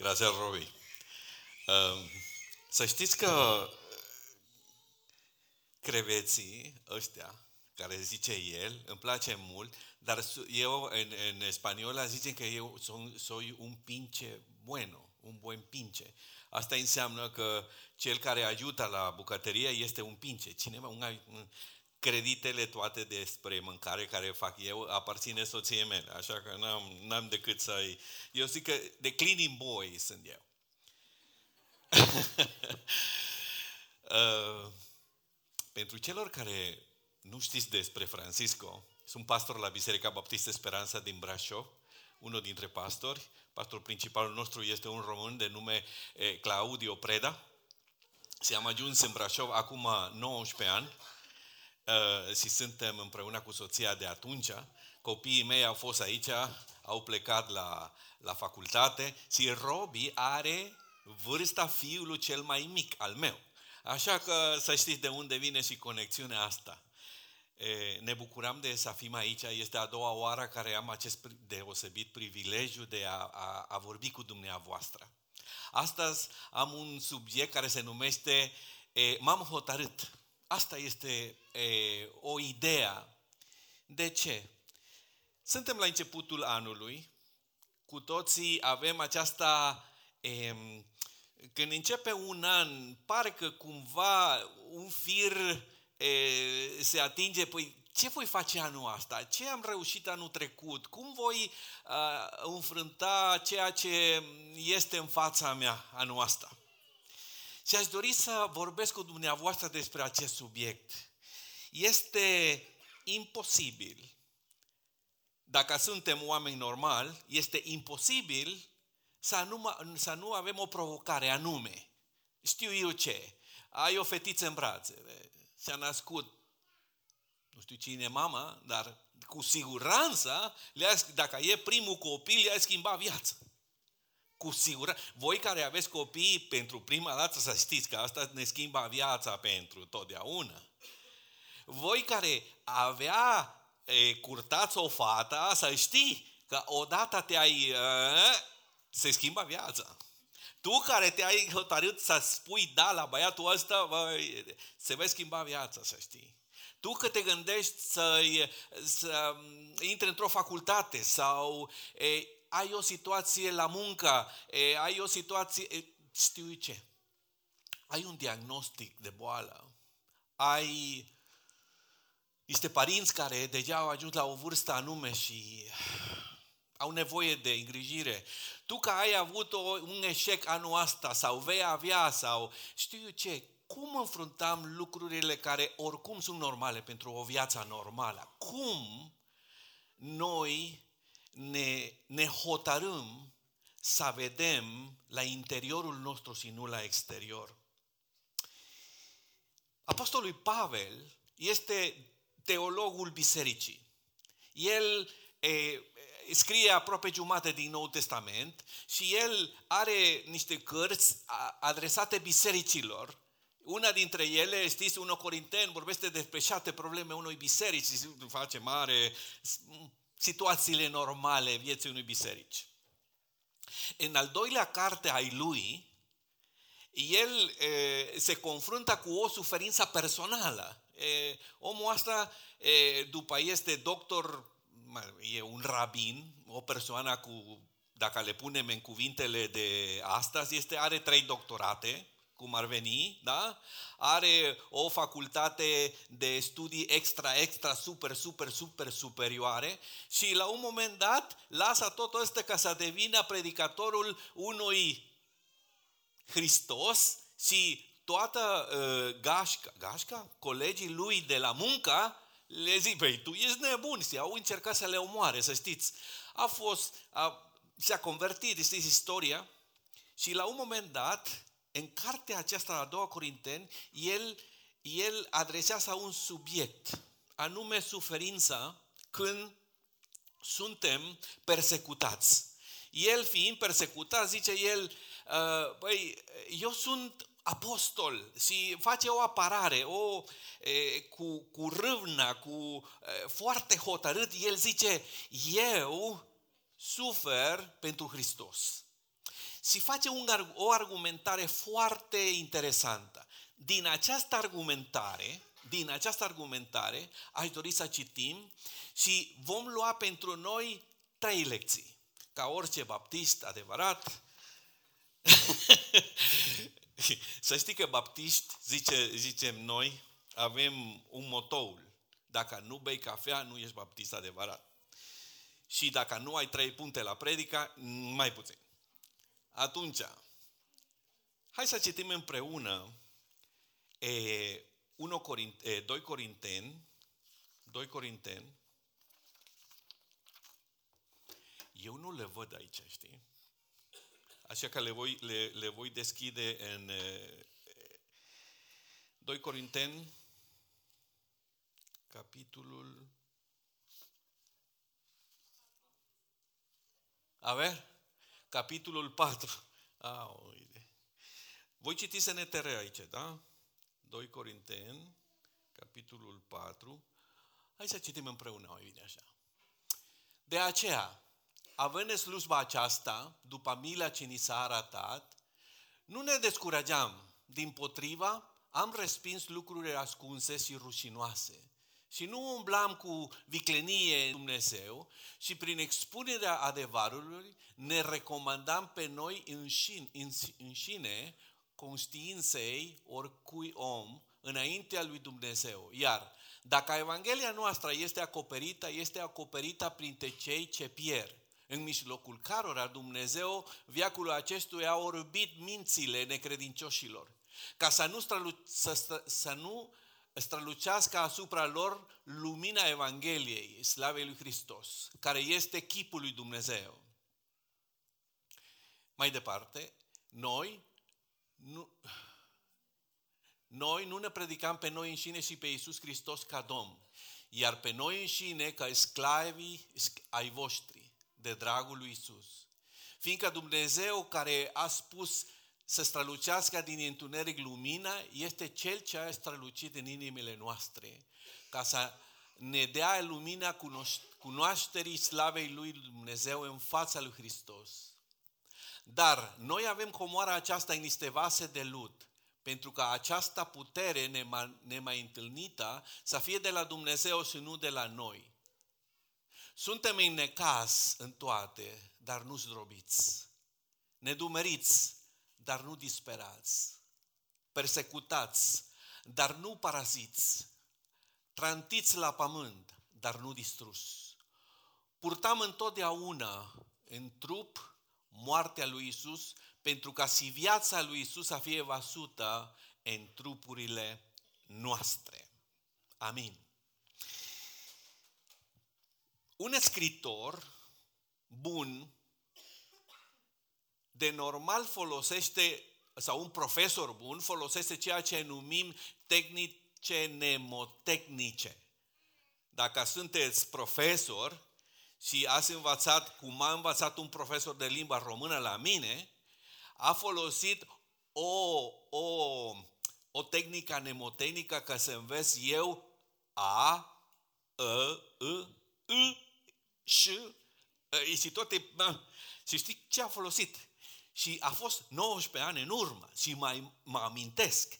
Gracias, Robi. Să știți că creveții ăștia, care zice el, îmi place mult, dar eu în spaniola zicem că eu soy un pinche bueno, un buen pinche. Asta înseamnă că cel care ajută la bucătărie este un pinche. Cineva, creditele toate despre mâncare care fac eu aparține soției mele, așa că n-am decât să-i... Eu zic că de cleaning boy sunt eu. Pentru celor care nu știți despre Francisco, sunt pastor la Biserica Baptistă Speranța din Brașov, unul dintre pastori. Pastorul principalul nostru este un român de nume Claudiu Preda. Am ajuns în Brașov acum 19 ani. Și suntem împreună cu soția de atunci. Copiii mei au fost aici, au plecat la facultate și Robi are vârsta fiului cel mai mic al meu. Așa că să știți de unde vine și conexiunea asta. Ne bucurăm de să fim aici. Este a doua oară care am acest deosebit privilegiu de a vorbi cu dumneavoastră. Astăzi am un subiect care se numește M-am hotărât. Asta este o idee. De ce? Suntem la începutul anului, cu toții avem aceasta... Când începe un an, parcă cumva un fir se atinge, păi ce voi face anul ăsta? Ce am reușit anul trecut? Cum voi înfrunta ceea ce este în fața mea anul ăsta? Și aș dori să vorbesc cu dumneavoastră despre acest subiect. Este imposibil, dacă suntem oameni normali, este imposibil să nu avem o provocare anume. Știu eu ce. Ai o fetiță în brațe, s-a născut, nu știu cine e mama, dar cu siguranță, dacă e primul copil, le-a schimbat viața. Cu siguranță. Voi care aveți copii pentru prima dată, să știți că asta ne schimbă viața pentru totdeauna. Voi care avea curtați o fată, să știi că odată te-ai... se schimbă viața. Tu care te-ai hotărât să spui da la băiatul ăsta, se va schimba viața, să știi. Tu că te gândești să intri într-o facultate sau ai o situație la muncă, ai o situație, știu ce, ai un diagnostic de boală, ai niște părinți care deja au ajuns la o vârstă anume și... au nevoie de îngrijire. Tu că ai avut un eșec anul ăsta sau vei avea sau știu eu ce, cum înfruntăm lucrurile care oricum sunt normale pentru o viață normală? Cum noi ne hotărâm să vedem la interiorul nostru și nu la exterior? Apostolul Pavel este teologul bisericii. El scrie aproape jumate din Noul Testament și el are niște cărți adresate bisericilor. Una dintre ele, știți, 1 Corinteni vorbește despre 7 probleme unei biserici, face mare situațiile normale vieții unei biserici. În al doilea carte ai lui, el se confruntă cu o suferință personală. Omul ăsta, după este doctor, e un rabin, o persoană cu, dacă le punem în cuvintele de astăzi, are 3 doctorate, cum ar veni, da? Are o facultate de studii extra, superioare și la un moment dat lasă tot ăsta ca să devină predicatorul unui Hristos și toată gașca, colegii lui de la muncă, le zic, băi, tu ești nebun, și au încercat să le omoare, să știți. S-a convertit, știți istoria, și la un moment dat, în cartea aceasta, a 2 Corinteni, el adresează un subiect, anume suferința când suntem persecutați. El fiind persecutat, zice el, băi, eu sunt apostol și face o apărare, cu râvnă, foarte hotărât, el zice, eu sufer pentru Hristos. se face o argumentare foarte interesantă. Din această argumentare, aș dori să citim și vom lua pentru noi 3 lecții. Ca orice baptist adevărat, să știi că baptiști, zicem noi, avem un motoul. Dacă nu bei cafea, nu ești baptist adevărat. Și dacă nu ai 3 puncte la predica, mai puțin. Atunci, hai să citim împreună 2 Corinteni. Eu nu le văd aici, știi? Așa că le voi deschide în 2 Corinteni, capitolul... A ver? Capitolul 4. Voi citiți în ETR aici, da? 2 Corinteni, capitolul 4. Hai să citim împreună, mai bine așa. De aceea, având slujba aceasta, după mila ce ni s-a arătat, nu ne descurajăm. Dimpotrivă, am respins lucrurile ascunse și rușinoase. Și nu umblam cu viclenie în Dumnezeu și prin expunerea adevărului ne recomandam pe noi înșine conștiinței oricui om înaintea lui Dumnezeu. Iar dacă Evanghelia noastră este acoperită printre cei ce pierd, în mijlocul cărora Dumnezeu veacul acestuia a orbit mințile necredincioșilor, ca să nu strălucească asupra lor lumina Evangheliei, slavei lui Hristos, care este chipul lui Dumnezeu. Mai departe, noi nu ne predicam pe noi înșine și pe Iisus Hristos ca Domn, iar pe noi înșine ca sclavii ai voștri, de dragul lui Iisus. Fiindcă Dumnezeu care a spus să strălucească din întuneric lumina, este Cel ce a strălucit în inimile noastre, ca să ne dea lumina cunoașterii slavei lui Dumnezeu în fața lui Hristos. Dar noi avem comoara aceasta în niște vase de lut, pentru că această putere nemai întâlnită să fie de la Dumnezeu și nu de la noi. Suntem în necaz în toate, dar nu zdrobiți, nedumeriți, dar nu disperați, persecutați, dar nu paraziți, trantiți la pământ, dar nu distrus. Purtam întotdeauna în trup moartea lui Iisus, pentru ca și viața lui Iisus să fie văzută în trupurile noastre. Amin. Un scriitor bun de normal folosește, sau un profesor bun folosește ceea ce numim tehnice mnemotehnice. Dacă sunteți profesor și ați învățat cum a învățat un profesor de limba română la mine, a folosit o tehnică mnemotehnică ca să învăț eu A, I, Ș, și toate... Și știi ce a folosit? Și a fost 19 ani în urmă și mai mă amintesc.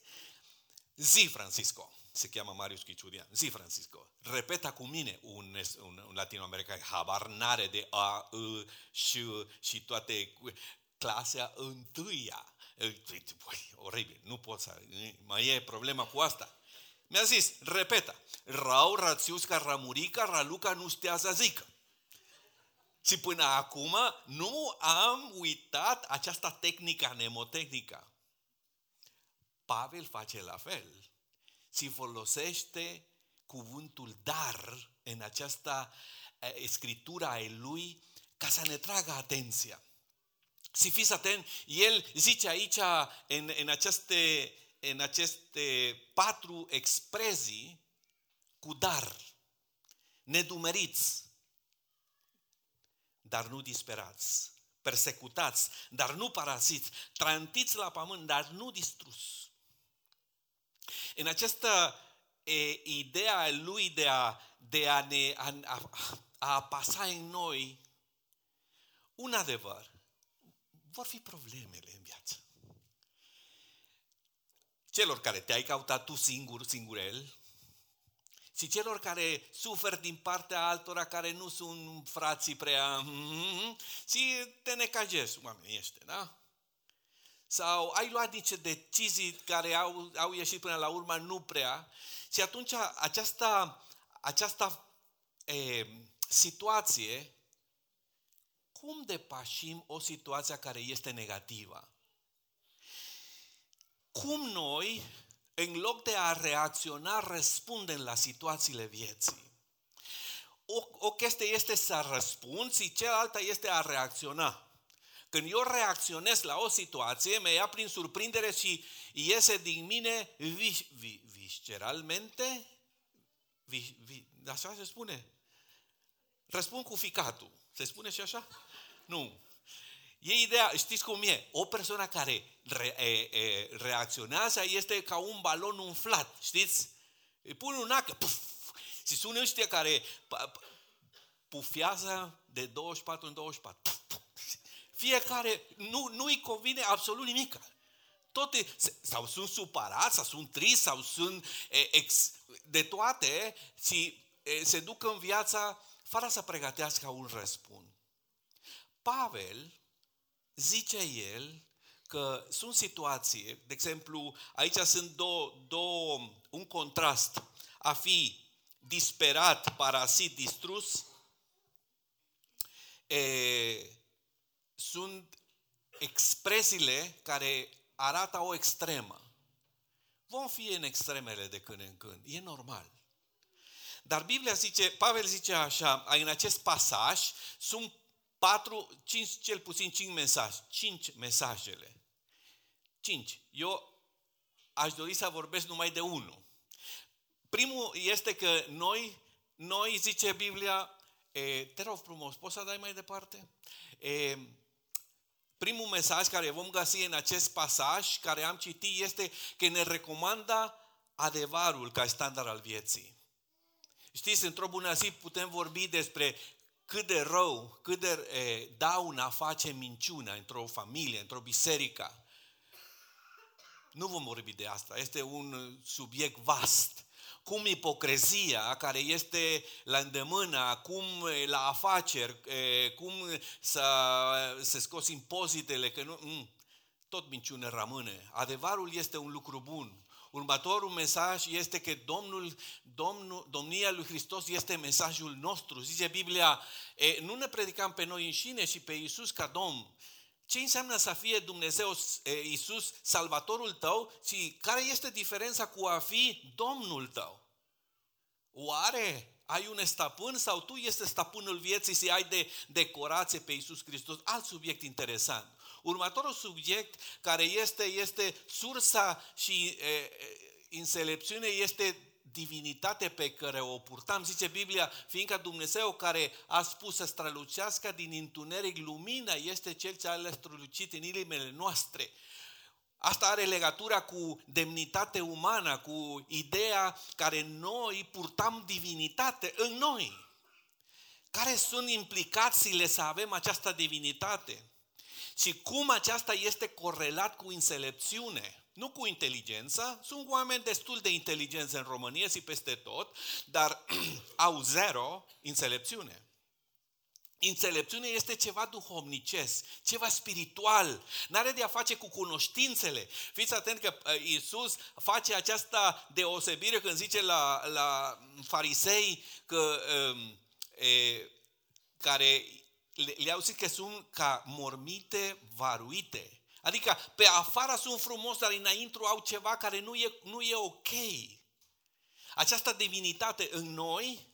Zi, Francisco, se cheamă Marius Chiciudian. Zi, Francisco, repeta cu mine un latinoamerican, habar n-are de A, I, și toate clasa întâia. Băi, oribil, nu pot să... Mai e problema cu asta. Mi-a zis, repeta. Rau, rațiusca, ramurica, raluca, nu stea să zică. Și până acum nu am uitat această tehnică mnemotehnică. Pavel face la fel. Și folosește cuvântul dar în această scriptură a lui ca să ne tragă atenția. Și fiți atenți, el zice aici în aceste 4 expresii cu dar. Nedumeriți, dar nu disperați, persecutați, dar nu paraziți, trantiți la pământ, dar nu distrus. În această ideea lui de a apasa în noi un adevăr. vor fi problemele în viață. Celor care te-ai căutat tu singur, singurel, și celor care suferi din partea altora care nu sunt frații prea... și te necagezi, oamenii ăștia, da? Sau ai luat niște decizii care au ieșit până la urmă nu prea, și atunci această situație, cum depășim o situație care este negativă? Cum noi, în loc de a reacționa, răspundem la situațiile vieții? O chestie este să răspunzi și cealaltă este a reacționa. Când eu reacționez la o situație, mă ia prin surprindere și iese din mine visceralmente, așa se spune, răspund cu ficatul. Se spune și așa? Nu. E ideea, știți cum e? O persoană care reacționează este ca un balon umflat, știți? Îi pun un acă, puf, și sunt ăștia care pufează de 24 în 24. Puf, puf. Fiecare, nu-i convine absolut nimic. Toate, sau sunt supărați, sau sunt tristi, sau sunt de toate, și se duc în viața fără să pregătească un răspuns. Pavel zice el că sunt situații, de exemplu, aici sunt un contrast, a fi disperat, parasit, distrus, sunt expresiile care arată o extremă. Vom fi în extremele de când în când, e normal. Dar Biblia zice, Pavel zice așa, în acest pasaj sunt cinci mesajele. Eu aș dori să vorbesc numai de unul. Primul este că noi zice Biblia, te rog frumos, poți să dai mai departe? Primul mesaj care vom găsi în acest pasaj care am citit este că ne recomandă adevărul ca standard al vieții. Știți, într-o bună zi putem vorbi despre cât de rău, cât de dauna face minciuna într-o familie, într-o biserică. Nu vom vorbi de asta, este un subiect vast. Cum ipocrizia care este la îndemână, cum la afaceri, cum să se scoți impozitele, că nu, tot minciunea rămâne. Adevărul este un lucru bun. Următorul mesaj este că Domnia lui Hristos este mesajul nostru. Zice Biblia, nu ne predicăm pe noi înșine și pe Iisus ca Domn. Ce înseamnă să fie Dumnezeu, Iisus, salvatorul tău? Și care este diferența cu a fi Domnul tău? Oare ai un stăpân sau tu este stăpânul vieții și ai de decorație pe Iisus Hristos? Alt subiect interesant. Următorul subiect care este sursa și înțelepciune, este divinitate pe care o purtăm. Zice Biblia, fiindcă Dumnezeu care a spus să strălucească din întuneric lumina, este Cel ce a strălucit în inimile noastre. Asta are legătura cu demnitate umană, cu ideea care noi purtăm divinitate în noi. Care sunt implicațiile să avem această divinitate? Și cum aceasta este corelat cu înțelepciune, nu cu inteligența. Sunt oameni destul de inteligenți în România și peste tot, dar au zero înțelepciune. Înțelepciune este ceva duhovnicesc, ceva spiritual, n-are de a face cu cunoștințele. Fiți atenți că Iisus face această deosebire când zice la farisei că care le-au zis că sunt ca mormite varuite. Adică pe afară sunt frumos, dar înăuntru au ceva care nu e ok. Această divinitate în noi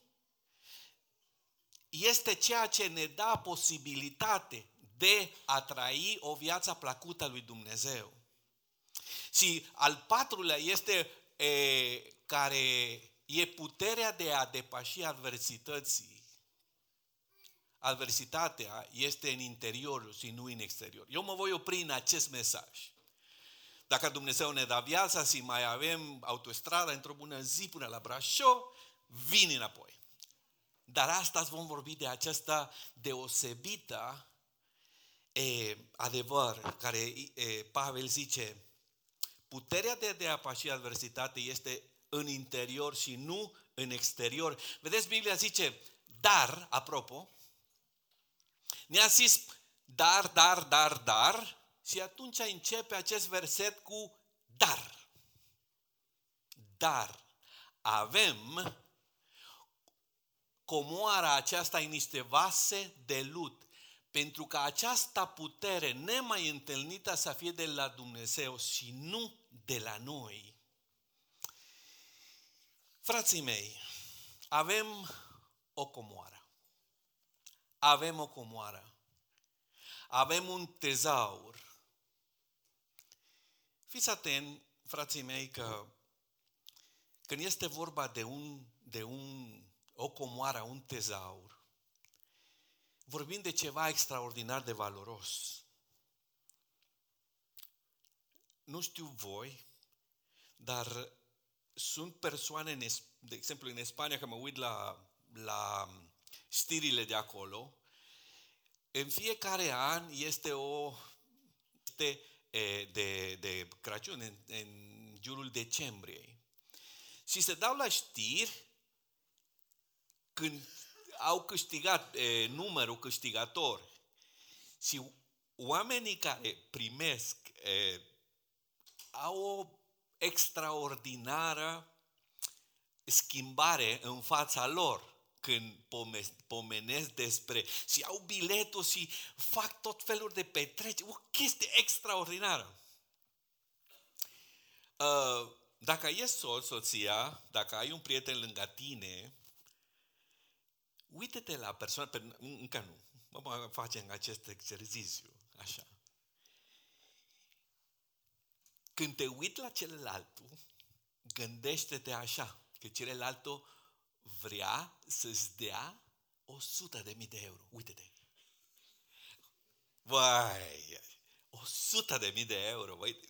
este ceea ce ne dă posibilitate de a trăi o viață plăcută a lui Dumnezeu. Și al patrulea este care e puterea de a depăși adversității. Adversitatea este în interiorul și nu în exterior. Eu mă voi opri în acest mesaj. Dacă Dumnezeu ne dă viața și mai avem autostradă într-o bună zi până la Brașov, vin înapoi. Dar astăzi vom vorbi de această deosebită adevăr care Pavel zice, puterea de depășire și adversitate este în interior și nu în exterior. Vedeți, Biblia zice, dar, apropo, ne-a zis dar și atunci începe acest verset cu dar. Dar avem comoara aceasta în niște vase de lut, pentru ca această putere nemai întâlnită să fie de la Dumnezeu și nu de la noi. Frații mei, avem o comoară. Avem o comoară. Avem un tezaur. Fiți atenți, frații mei, că când este vorba de o comoară, un tezaur, vorbim de ceva extraordinar de valoros. Nu știu voi, dar sunt persoane, de exemplu în Spania, că mă uit la știrile de acolo, în fiecare an este de Crăciun, în jurul decembrie. Și se dau la știri când au câștigat numărul câștigător și oamenii care primesc au o extraordinară schimbare în fața lor când pomenesc despre și au biletul și fac tot felul de petreceri, o chestie extraordinară. Dacă ești soția, dacă ai un prieten lângă tine, uite-te la persoană, încă nu, vom face acest exercițiu, așa. Când te uiți la celălalt, gândește-te așa, că celălalt vrea să-ți dea 100.000 de euro. Uite-te. Vai, 100.000 de euro, vai,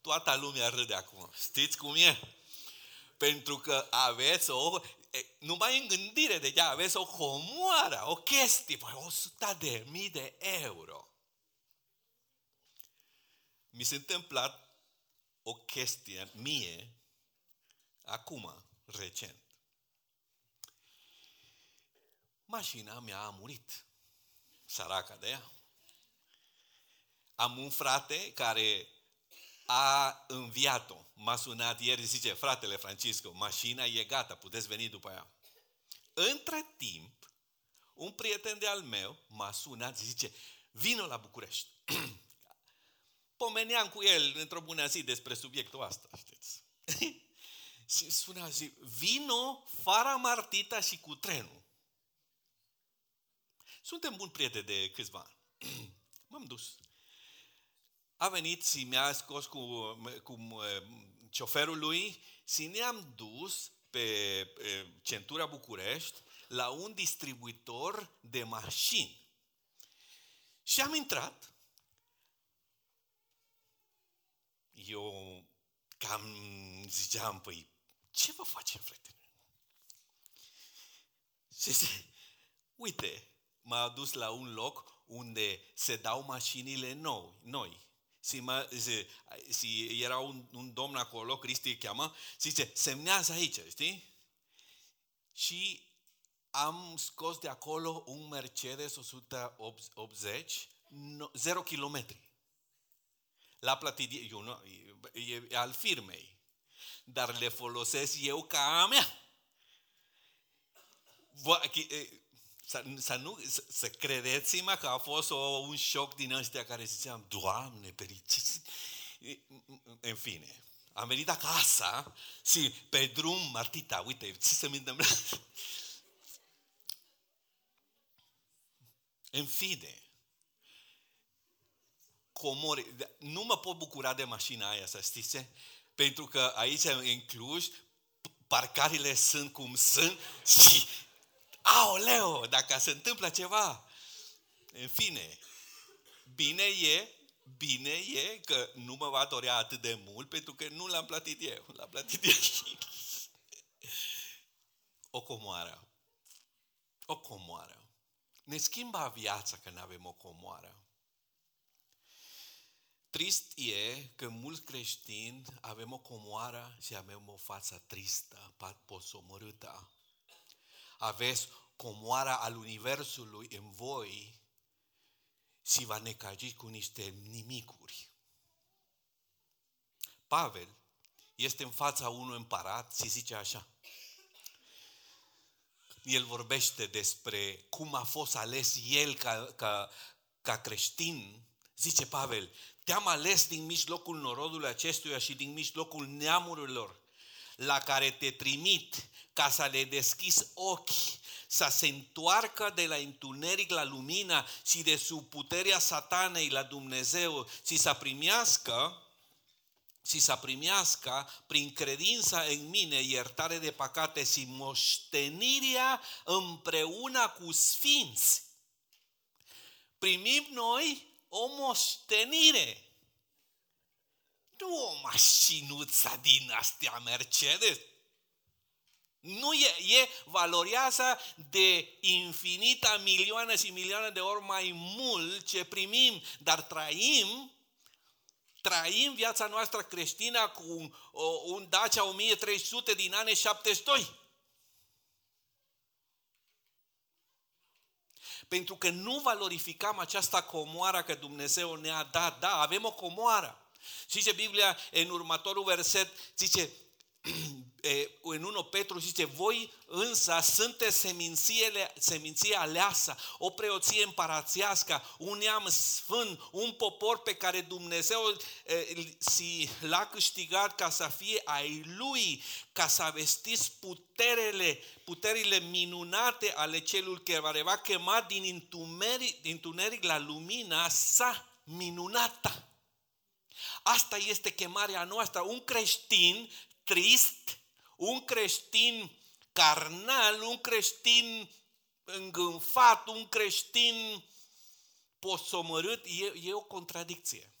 toată lumea râde acum, știți cum e? Pentru că aveți numai în gândire deja aveți o comoară, o chestie, 100.000 de euro. Mi s-a întâmplat o chestie mie, acum, recent. Mașina mea a murit, săraca de ea. Am un frate care a înviat-o. M-a sunat ieri, zice, fratele Francisco, mașina e gata, puteți veni după ea. Între timp, un prieten de al meu m-a sunat și zice, vino la București. Pomeneam cu el într-o bună zi despre subiectul ăsta, știți. Și suna și vino fara martita și cu trenul. Suntem buni prieteni de câțiva ani. M-am dus. A venit și mi-a scos cu șoferul lui și ne-am dus pe centura București la un distribuitor de mașini. Și am intrat. Eu cam ziceam, păi, ce vă face, frate? Și uite, m-a dus la un loc unde se dau mașinile noi. Și era un domn acolo, Cristi îi cheamă, și zice, semnează aici, știi? Și am scos de acolo un Mercedes 180, 0 kilometri. L-a plătit, eu nu, e al firmei, dar le folosesc eu ca a mea. Să credeți-mă că a fost un șoc din ăștia care ziceam, Doamne, periciți. În fine, am venit acasă și pe drum, Martita, uite, ce se mi întâmplă. În fine, comori, nu mă pot bucura de mașina aia, să știți, pentru că aici, în Cluj, parcarile sunt cum sunt și aoleu, dacă se întâmplă ceva. În fine, bine e că nu mă va dorea atât de mult pentru că nu l-am plătit eu. L-am plătit eu. O comoară. Ne schimbă viața că nu avem o comoară. Trist e că mulți creștini avem o comoară și avem o față tristă, posomorâtă. Aveți comoara al universului în voi și vă necajiți cu niște nimicuri. Pavel este în fața unui împărat și zice așa. El vorbește despre cum a fost ales el ca creștin. Zice Pavel, te-am ales din mijlocul norodului acestuia și din mijlocul neamurilor la care te trimit ca să le deschizi ochii, să se întoarcă de la întuneric la lumina și de sub puterea satanei la Dumnezeu și să primească prin credința în mine iertare de păcate și moștenirea împreună cu sfinți. Primim noi o moștenire. Nu o mașinuță din astea Mercedes. Nu e valorează de infinita milioane și milioane de ori mai mult ce primim, dar trăim viața noastră creștină cu un Dacia 1300 din anii 72. Pentru că nu valorificăm această comoară că Dumnezeu ne-a dat. Da, avem o comoară. Zice Biblia în următorul verset, zice, în 1 Petru zice, voi însă sunteți seminție aleasă, o preoție împărățească, un neam sfânt, un popor pe care Dumnezeu l-a câștigat ca să fie ai Lui, ca să vestiți puterile minunate ale celui care va chema din întuneric la lumina sa minunată. Asta este chemarea noastră, un creștin trist, un creștin carnal, un creștin îngânfat, un creștin posomorât, e o contradicție.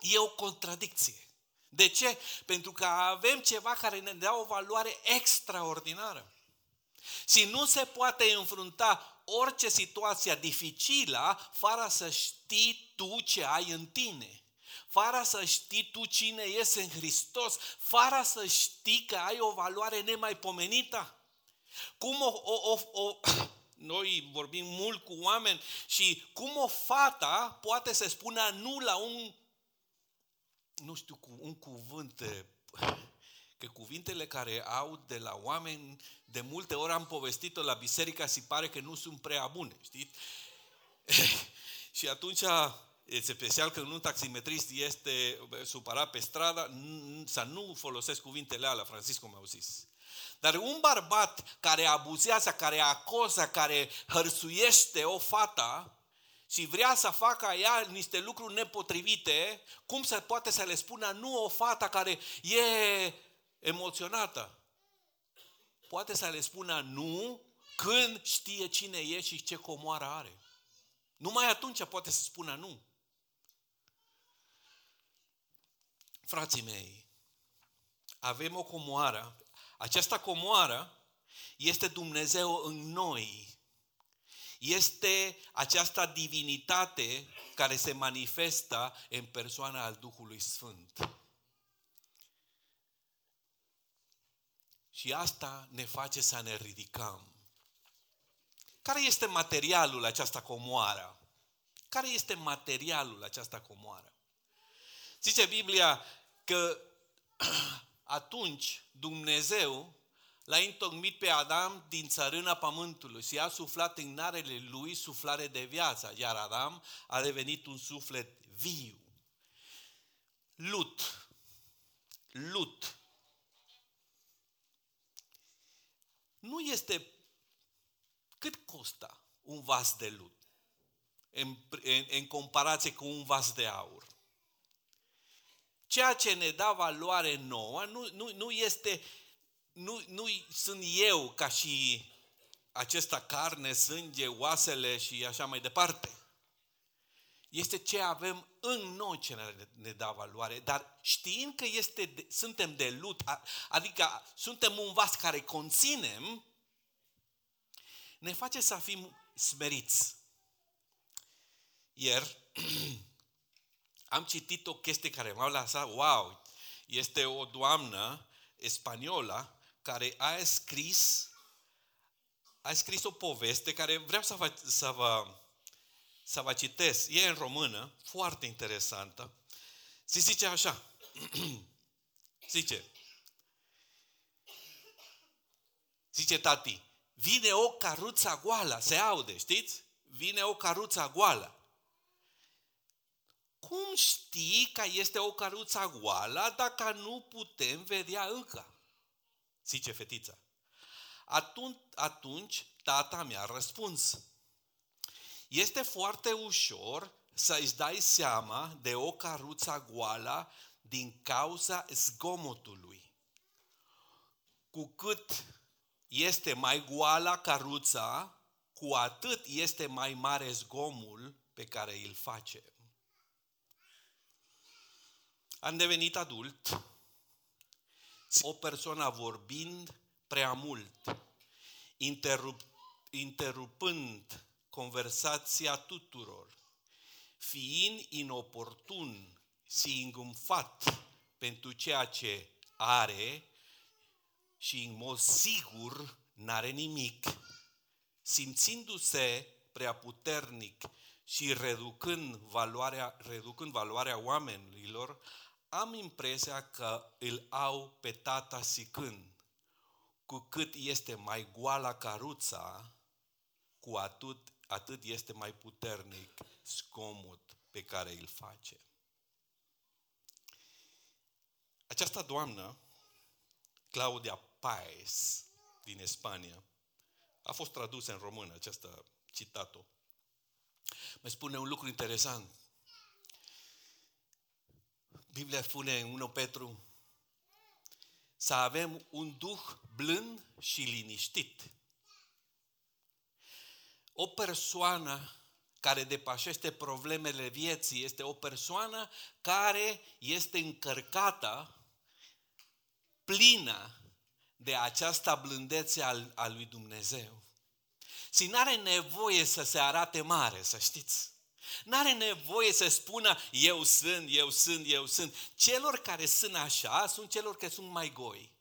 E o contradicție. De ce? Pentru că avem ceva care ne dă o valoare extraordinară. Și nu se poate înfrunta orice situație dificilă fără să știi tu ce ai în tine. Fără să știi tu cine ești în Hristos, fără să știi că ai o valoare nemaipomenită. Cum noi vorbim mult cu oameni și cum o fată poate să spună nu la un cuvânt, că cuvintele care au de la oameni, de multe ori am povestit-o la biserică și pare că nu sunt prea bune, știți? Și atunci... Este special că un taximetrist este supărat pe stradă, să nu folosesc cuvintele alea, Francisco mi-a zis. Dar un bărbat care abuzează, care acosă, care hărțuiește o fată și vrea să facă ea niște lucruri nepotrivite, cum se poate să le spună nu o fată care e emoționată? Poate să le spună nu când știe cine e și ce comoară are. Numai atunci poate să spună nu. Frații mei, avem o comoară. Această comoară este Dumnezeu în noi. Este această divinitate care se manifestă în persoana al Duhului Sfânt. Și asta ne face să ne ridicăm. Care este materialul aceasta comoară? Care este materialul aceasta comoară? Zice Biblia că atunci Dumnezeu l-a întocmit pe Adam din țărâna pământului și a suflat în narele lui suflare de viață, iar Adam a devenit un suflet viu. Lut. Nu este... Cât costă un vas de lut în comparație cu un vas de aur? Ceea ce ne dă valoare nouă nu sunt eu ca și acesta carne, sânge, oasele și așa mai departe. Este ce avem în noi ce ne dă valoare, dar știind că suntem de lut, adică suntem un vas care conținem, ne face să fim smeriți. Ieri am citit o chestie care m-a lăsat, wow, este o doamnă spaniolă care a scris o poveste care vreau să vă citesc. E în română, foarte interesantă. Se zice așa, zice tati, vine o căruță goală, se aude, știți? Vine o căruță goală. Cum știi că este o căruță goală dacă nu putem vedea încă? Zice fetița. Atunci tata mi-a răspuns. Este foarte ușor să-ți dai seama de o căruță goală din cauza zgomotului. Cu cât este mai goală căruța, cu atât este mai mare zgomul pe care îl face. Am devenit adult, o persoană vorbind prea mult, interrupând conversația tuturor, fiind inoportun și îngânfat pentru ceea ce are și în mod sigur n-are nimic, simțindu-se prea puternic și reducând valoarea oamenilor, am impresia că îl au pe tata sicând. Cu cât este mai goală căruța, cu atât este mai puternic zgomot pe care îl face. Această doamnă, Claudia Páez, din Spania, a fost tradusă în română, această citat-o. Mă spune un lucru interesant. Biblia spune în 1 Petru să avem un duh blând și liniștit. O persoană care depășește problemele vieții este o persoană care este încărcată, plină de această blândețe a lui Dumnezeu. Și n-are nevoie să se arate mare, să știți. N-are nevoie să spună eu sunt. Celor care sunt așa sunt celor care sunt mai goi.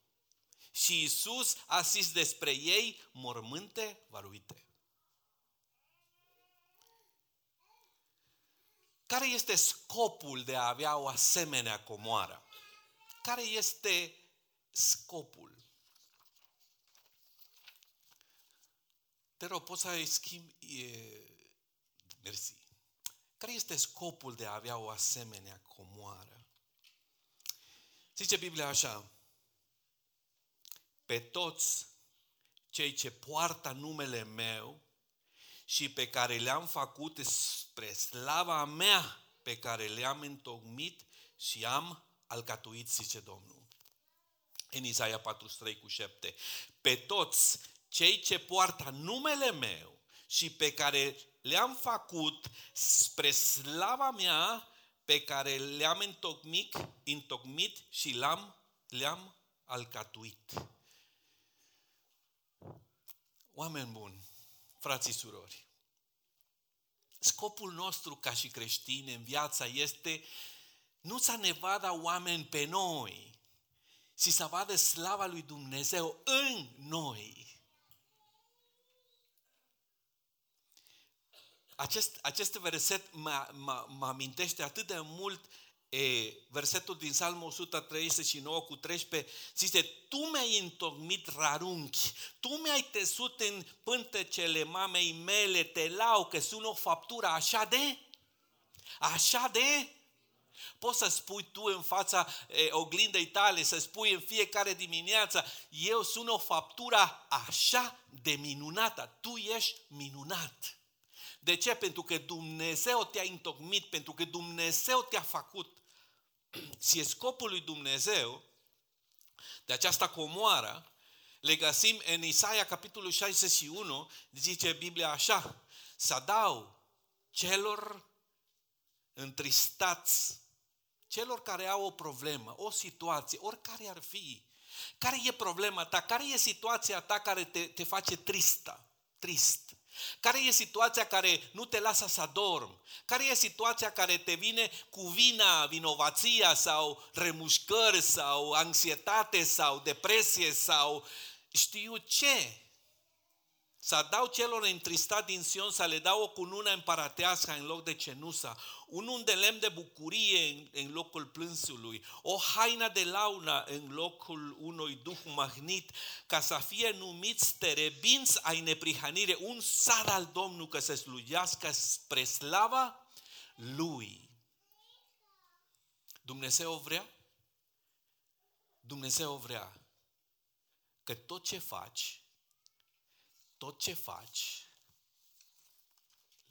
Și Iisus a zis despre ei mormânte valuite. Care este scopul de a avea o asemenea comoară? Care este scopul? Te rog, poți să schimbi? Mersi. Care este scopul de a avea o asemenea comoară? Zice Biblia așa, pe toți cei ce poartă numele meu și pe care le-am făcut spre slava mea, pe care le-am întocmit și am alcătuit, zice Domnul. În Isaia 43:7, pe toți cei ce poartă numele meu și pe care le-am făcut spre slava mea, pe care le-am întocmit și le-am alcătuit. Oameni buni, frații și surori, scopul nostru ca și creștini în viața este nu să ne vadă oameni pe noi, ci să vadă slava lui Dumnezeu în noi. Acest verset mă amintește atât de mult versetul din Salmul 139:13, zice, tu mi-ai întocmit rarunchi, tu mi-ai tesut în pântecele mamei mele, te lau că sunt o faptură așa de... Poți să spui tu în fața oglindei tale, să spui în fiecare dimineață, eu sunt o faptură așa de minunată, tu ești minunat. De ce? Pentru că Dumnezeu te-a întocmit, pentru că Dumnezeu te-a făcut. Și scopul lui Dumnezeu de această comoară le găsim în Isaia capitolul 61, zice Biblia așa, să dau celor întristați, celor care au o problemă, o situație, oricare ar fi. Care e problema ta? Care e situația ta care te face tristă? Trist. Care e situația care nu te lasă să adormi? Care e situația care te vine cu vina, vinovăția sau remușcări sau anxietate sau depresie sau știu ce? Să adaug celor întristați din Sion, să le dau o cunună împăratească în loc de cenușă, un unt de lemn de bucurie în locul plânsului, o haină de laună în locul unui duh mahnit, ca să fie numiți terebinți ai neprihănire, un sar al Domnului, că se slujească spre slava Lui. Dumnezeu vrea că tot ce faci,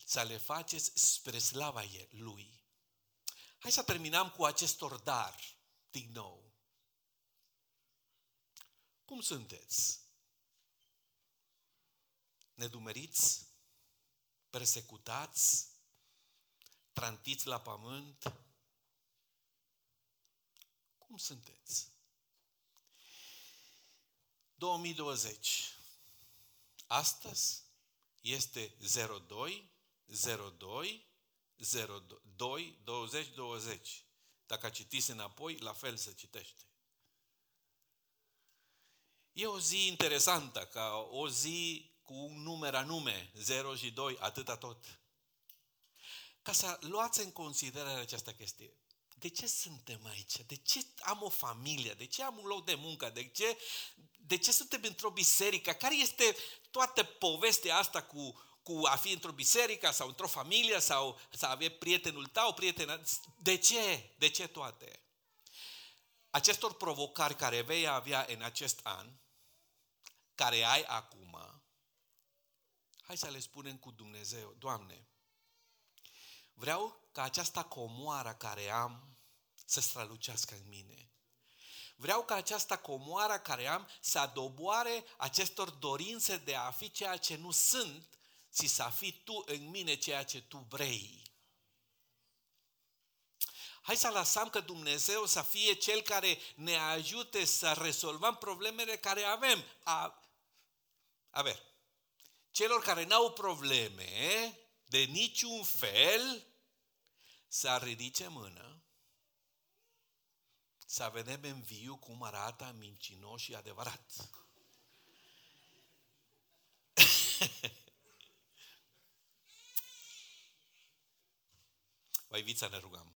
să le faceți spre slava Lui. Hai să terminăm cu acestor dar din nou. Cum sunteți? Nedumeriți? Persecutați? Trantiți la pământ? Cum sunteți? 2020. Astăzi este 02-02-02-2020. Dacă citiți înapoi, la fel se citește. E o zi interesantă, ca o zi cu un număr anume, 0 și 2, atâta tot. Ca să luați în considerare această chestie. De ce suntem aici? De ce am o familie? De ce am un loc de muncă? De ce suntem într-o biserică? Care este toată povestea asta cu a fi într-o biserică sau într-o familie sau să avea prietenul tău, prietena? De ce? De ce toate? Acestor provocări care vei avea în acest an, care ai acum, hai să le spunem cu Dumnezeu. Doamne, vreau ca această comoară care am să strălucească în mine. Vreau ca această comoară care am să adoboare acestor dorințe de a fi ceea ce nu sunt, ci să fii Tu în mine ceea ce Tu vrei. Hai să lăsăm că Dumnezeu să fie Cel care ne ajute să rezolvăm problemele care avem. Celor care n-au probleme de niciun fel, să ridice mână, să vedem în viu cum arată mincinos și adevărat. Vai, vița, ne rugăm.